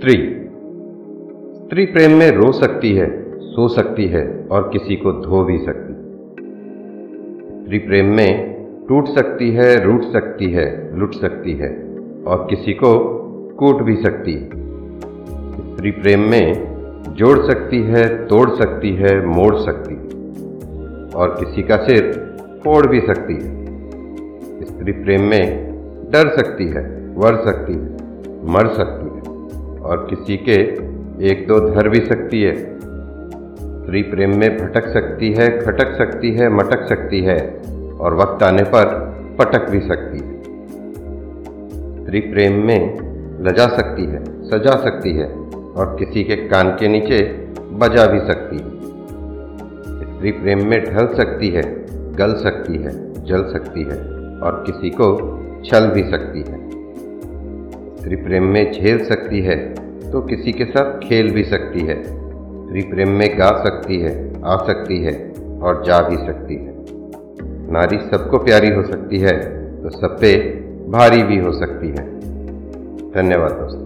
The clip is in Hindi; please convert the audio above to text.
स्त्री स्त्री प्रेम में रो सकती है, सो सकती है और किसी को धो भी सकती है। स्त्री प्रेम में टूट सकती है, रूठ सकती है, लुट सकती है और किसी को कूट भी सकती है। स्त्री प्रेम में जोड़ सकती है, तोड़ सकती है, मोड़ सकती है और किसी का सिर फोड़ भी सकती है। स्त्री प्रेम में डर सकती है, वर सकती है, मर सकती है और किसी के एक दो धर भी सकती है। स्त्री प्रेम में भटक सकती है, खटक सकती है, मटक सकती है और वक्त आने पर पटक भी सकती है। स्त्री प्रेम में लजा सकती है, सजा सकती है और किसी के कान के नीचे बजा भी सकती है। स्त्री प्रेम में ढल सकती है, गल सकती है, जल सकती है और किसी को छल भी सकती है। स्त्री प्रेम में झेल सकती है तो किसी के साथ खेल भी सकती है। स्त्री प्रेम में गा सकती है, आ सकती है और जा भी सकती है। नारी सबको प्यारी हो सकती है तो सब पे भारी भी हो सकती है। धन्यवाद दोस्तों।